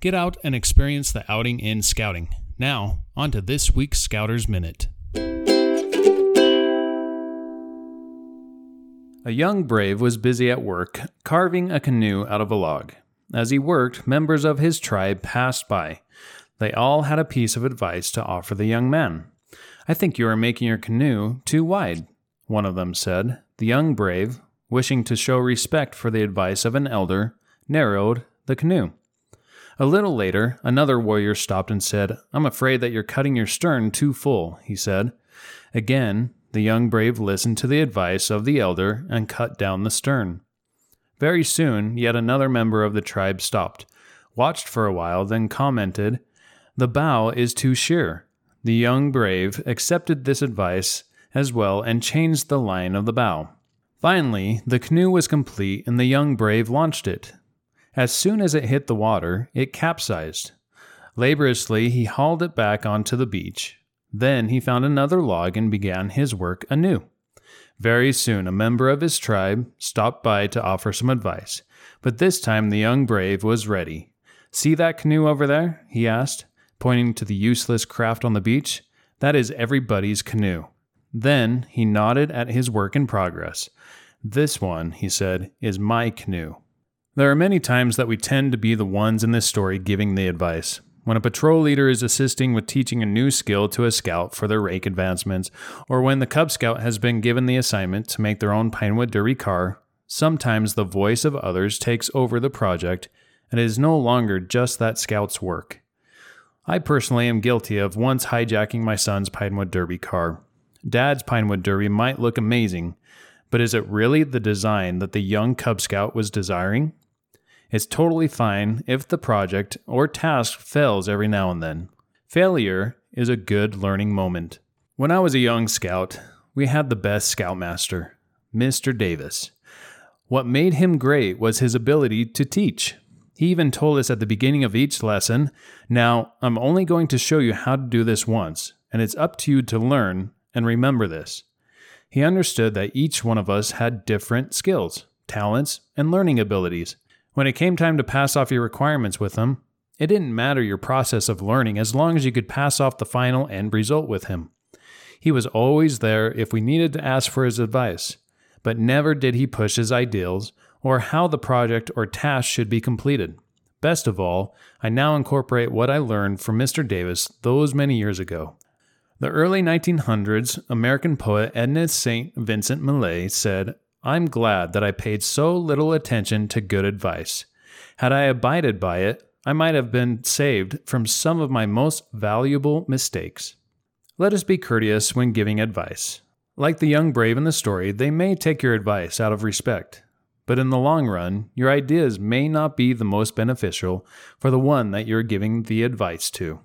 Get out and experience the outing in scouting. Now, on to this week's Scouter's Minute. A young brave was busy at work, carving a canoe out of a log. As he worked, members of his tribe passed by. They all had a piece of advice to offer the young man. "I think you are making your canoe too wide," one of them said. The young brave, wishing to show respect for the advice of an elder, narrowed the canoe. A little later, another warrior stopped and said, "I'm afraid that you're cutting your stern too full," he said. Again, the young brave listened to the advice of the elder and cut down the stern. Very soon, yet another member of the tribe stopped, watched for a while, then commented, "The bow is too sheer." The young brave accepted this advice as well and changed the line of the bow. Finally, the canoe was complete and the young brave launched it. As soon as it hit the water, it capsized. Laboriously, he hauled it back onto the beach. Then he found another log and began his work anew. Very soon, a member of his tribe stopped by to offer some advice, but this time the young brave was ready. "See that canoe over there?" he asked, pointing to the useless craft on the beach. "That is everybody's canoe." Then he nodded at his work in progress. "This one," he said, "is my canoe." There are many times that we tend to be the ones in this story giving the advice. When a patrol leader is assisting with teaching a new skill to a scout for their rank advancements, or when the Cub Scout has been given the assignment to make their own Pinewood Derby car, sometimes the voice of others takes over the project and it is no longer just that scout's work. I personally am guilty of once hijacking my son's Pinewood Derby car. Dad's Pinewood Derby might look amazing, but is it really the design that the young Cub Scout was desiring? It's totally fine if the project or task fails every now and then. Failure is a good learning moment. When I was a young scout, we had the best scoutmaster, Mr. Davis. What made him great was his ability to teach. He even told us at the beginning of each lesson, "Now, I'm only going to show you how to do this once, and it's up to you to learn and remember this." He understood that each one of us had different skills, talents, and learning abilities. When it came time to pass off your requirements with him, it didn't matter your process of learning as long as you could pass off the final end result with him. He was always there if we needed to ask for his advice, but never did he push his ideals or how the project or task should be completed. Best of all, I now incorporate what I learned from Mr. Davis those many years ago. The early 1900s, American poet Edna St. Vincent Millay said, "I'm glad that I paid so little attention to good advice. Had I abided by it, I might have been saved from some of my most valuable mistakes." Let us be courteous when giving advice. Like the young brave in the story, they may take your advice out of respect, but in the long run, your ideas may not be the most beneficial for the one that you're giving the advice to.